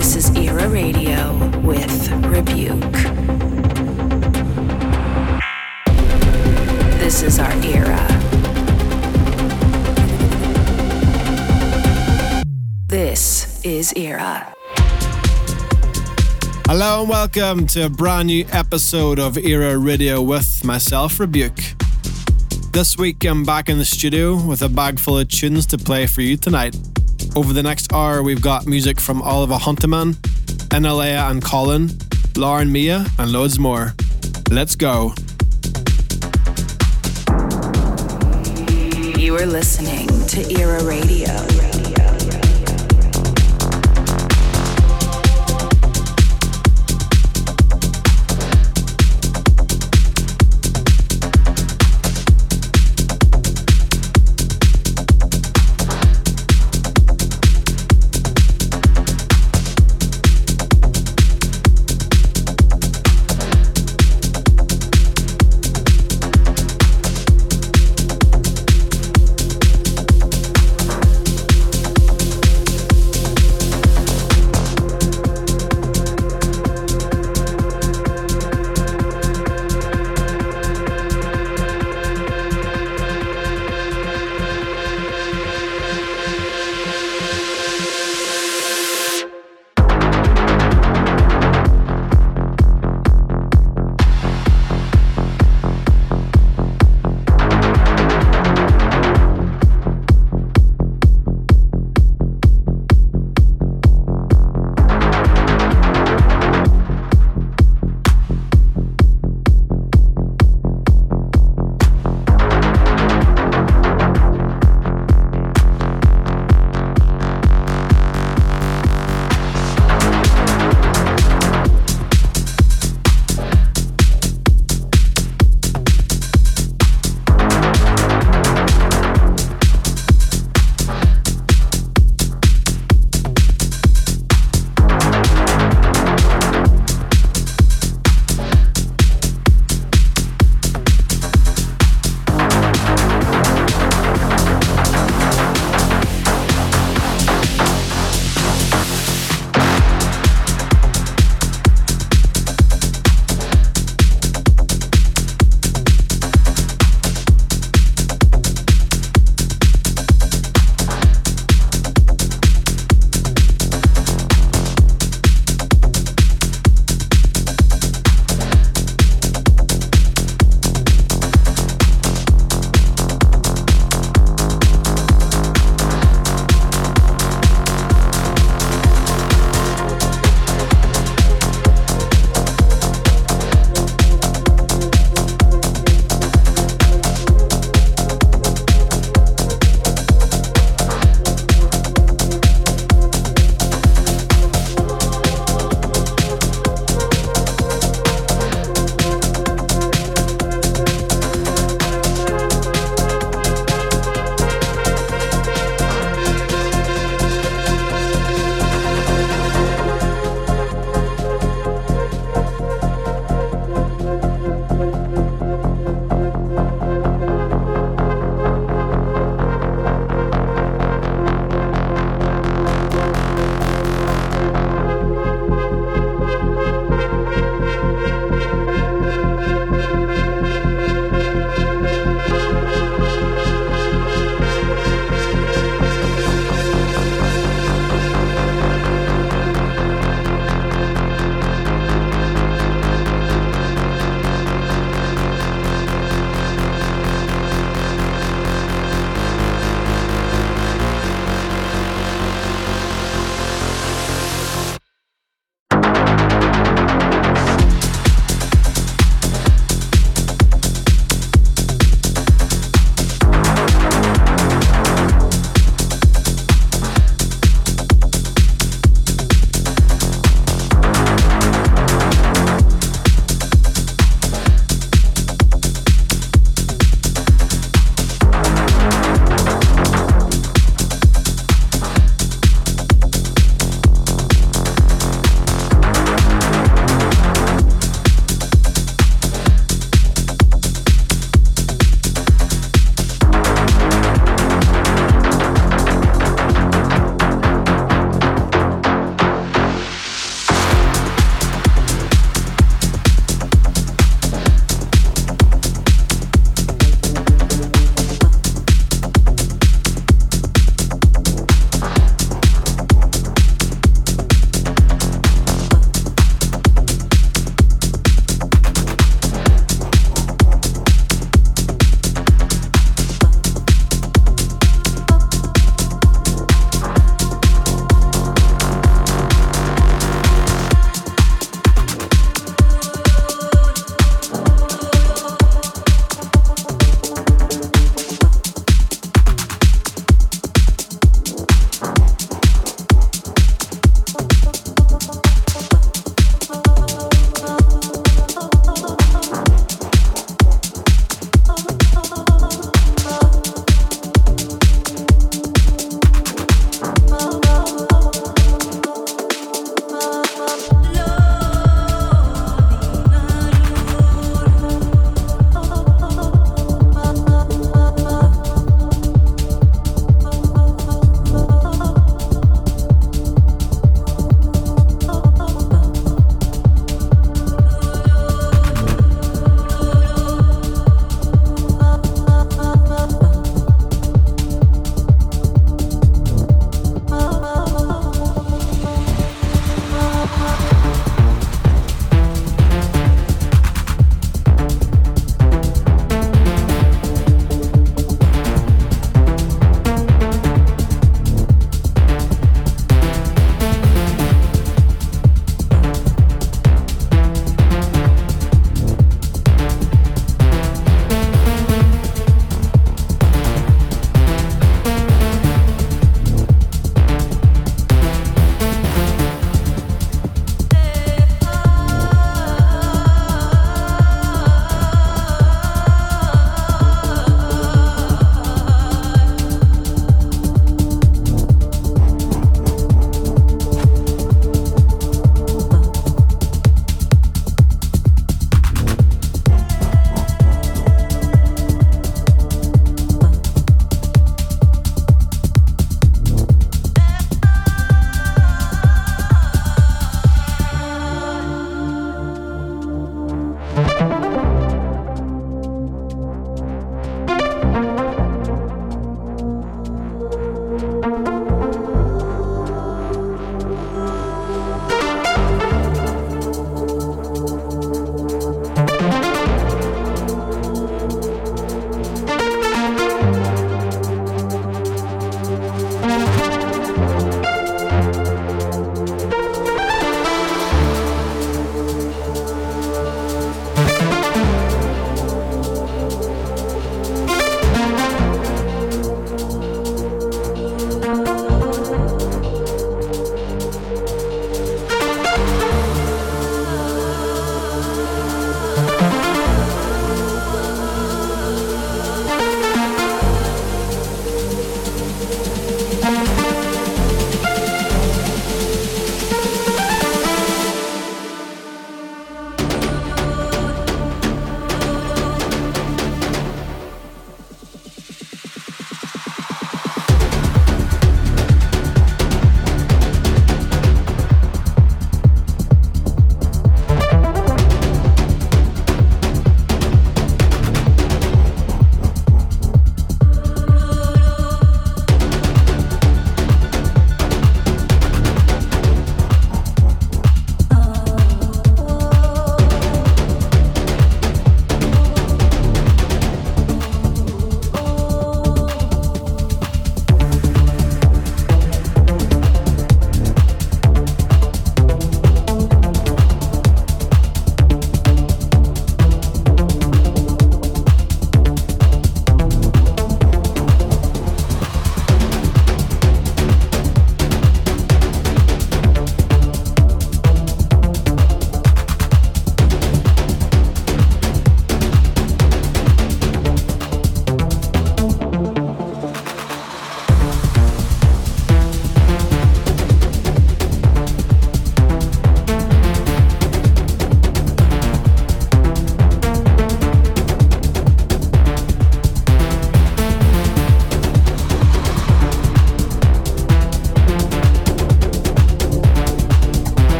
This is ERA Radio with Rebūke. This is our era. This is ERA. Hello and welcome to a brand new episode of ERA Radio with myself, Rebūke. This week I'm back in the studio with a bag full of tunes to play for you tonight. Over the next hour, we've got music from Oliver Huntemann, Innellea and Colyn, Lauren Mia, and loads more. Let's go. You are listening to ERA Radio.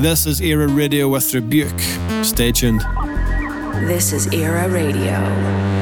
This is ERA Radio with Rebūke. Stay tuned. This is ERA Radio.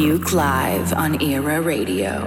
Rebūke live on ERA Radio.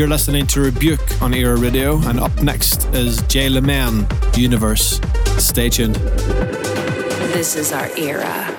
You're listening to Rebūke on ERA Radio, and up next is Jay Lumen, Universe. Stay tuned. This is our era.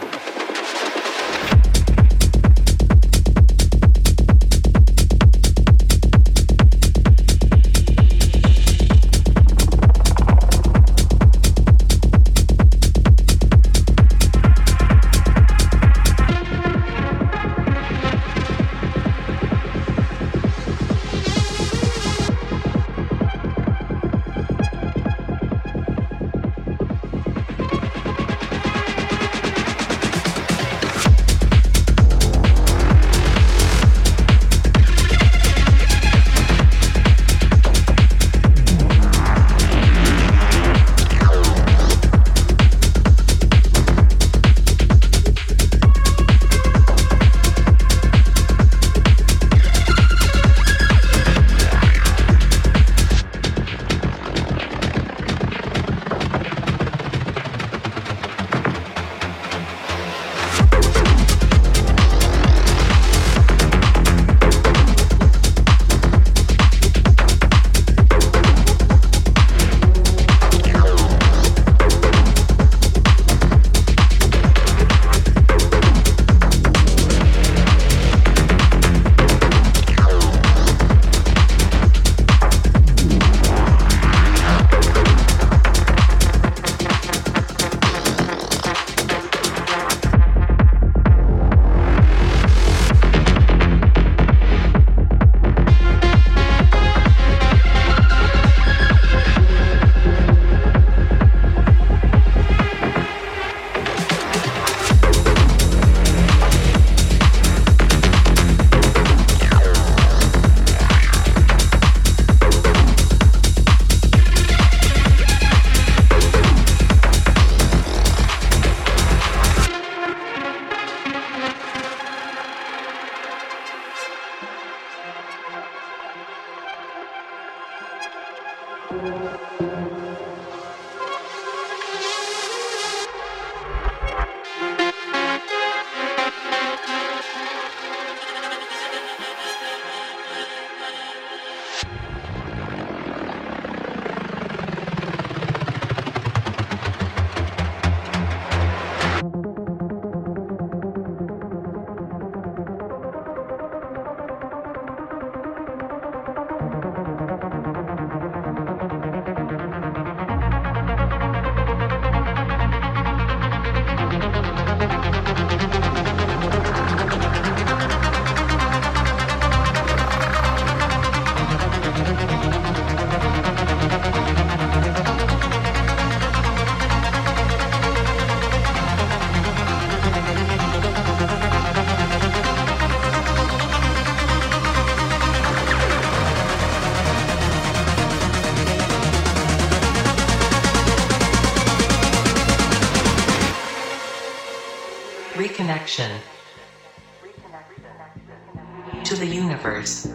Reconnection to the universe.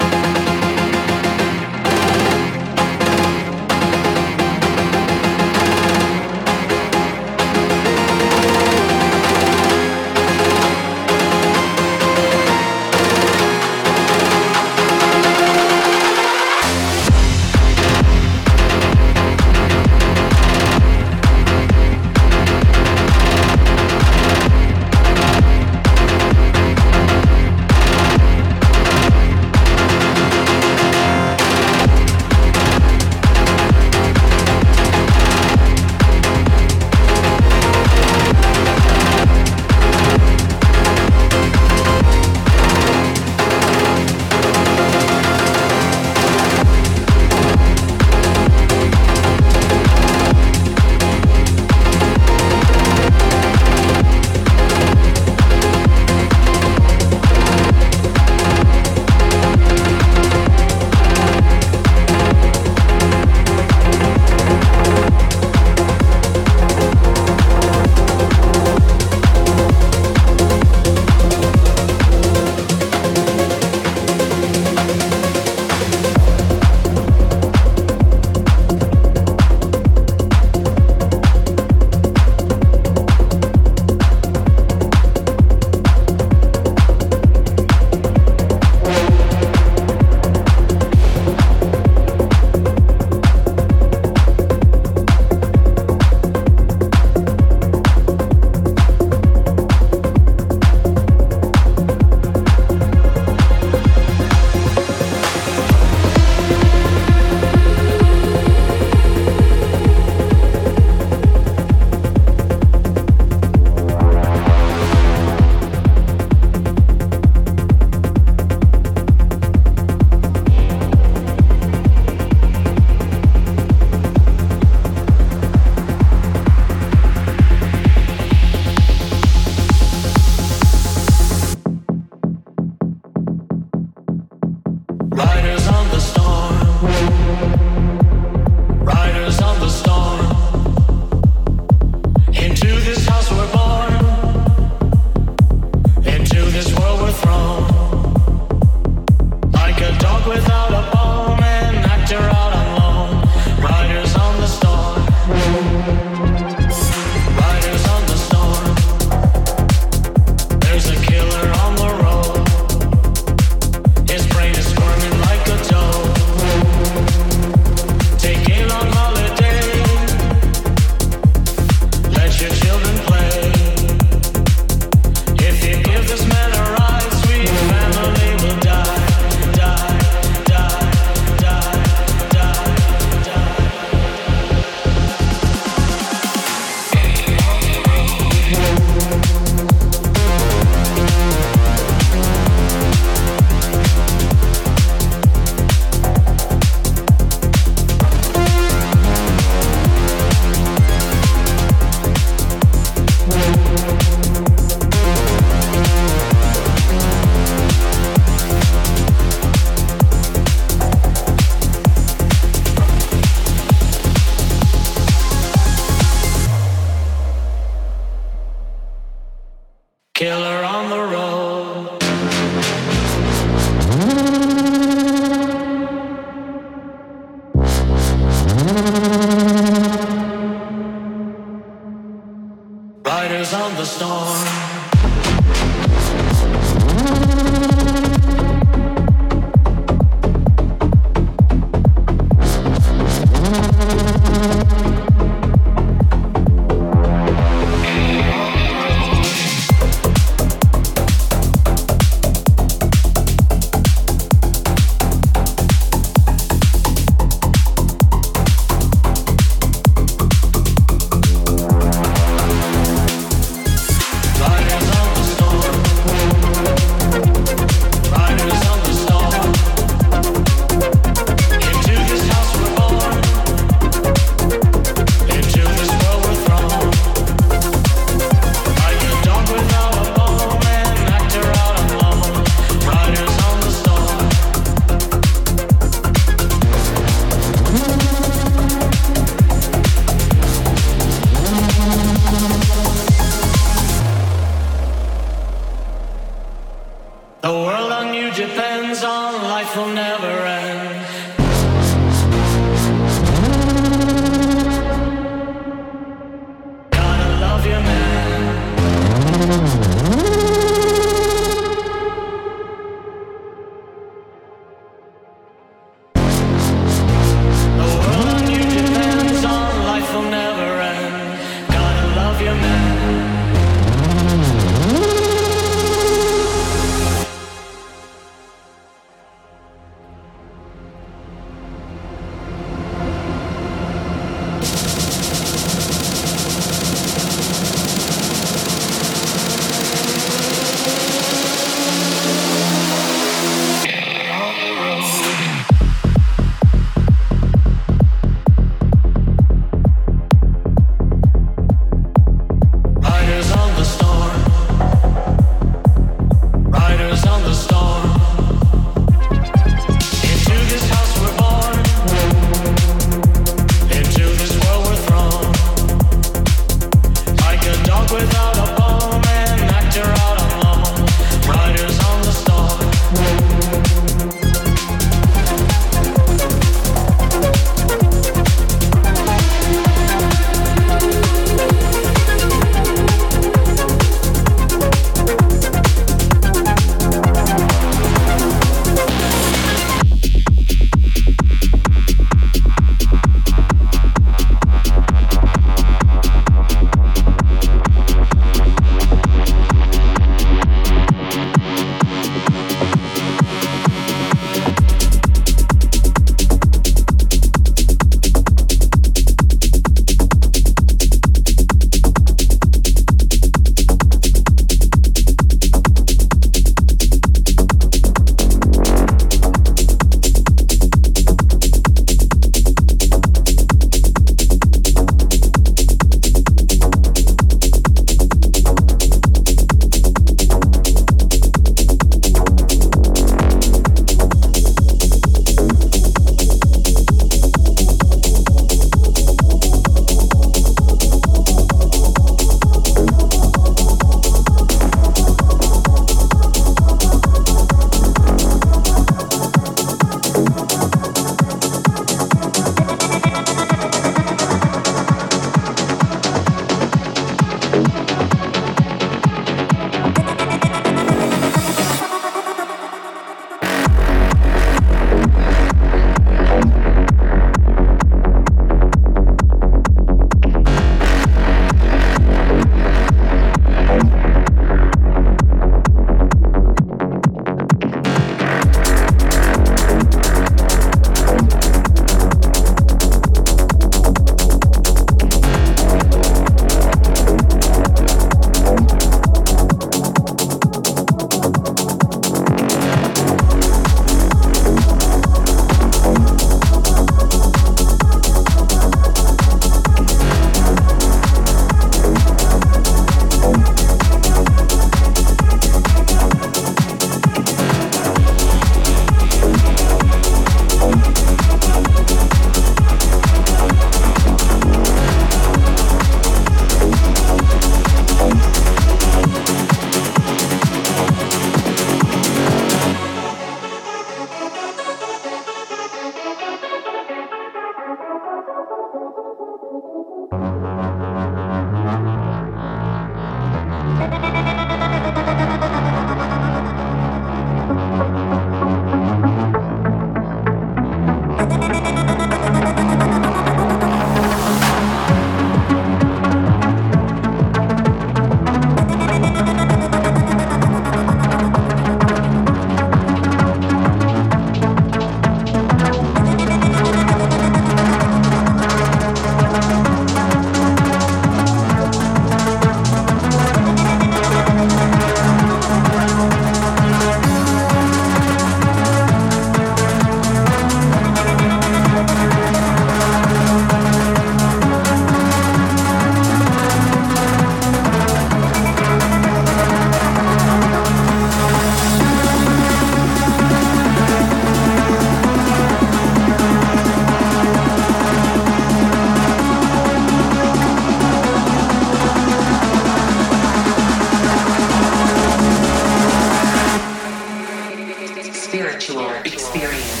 spiritual experience.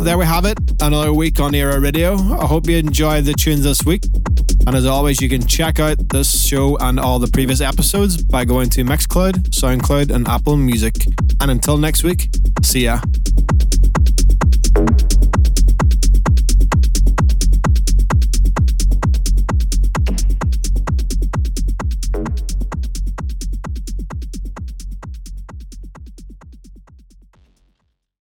There we have it, another week on ERA Radio. I hope you enjoyed the tunes this week. And as always, you can check out this show and all the previous episodes by going to Mixcloud, Soundcloud, and Apple Music. And until next week, see ya.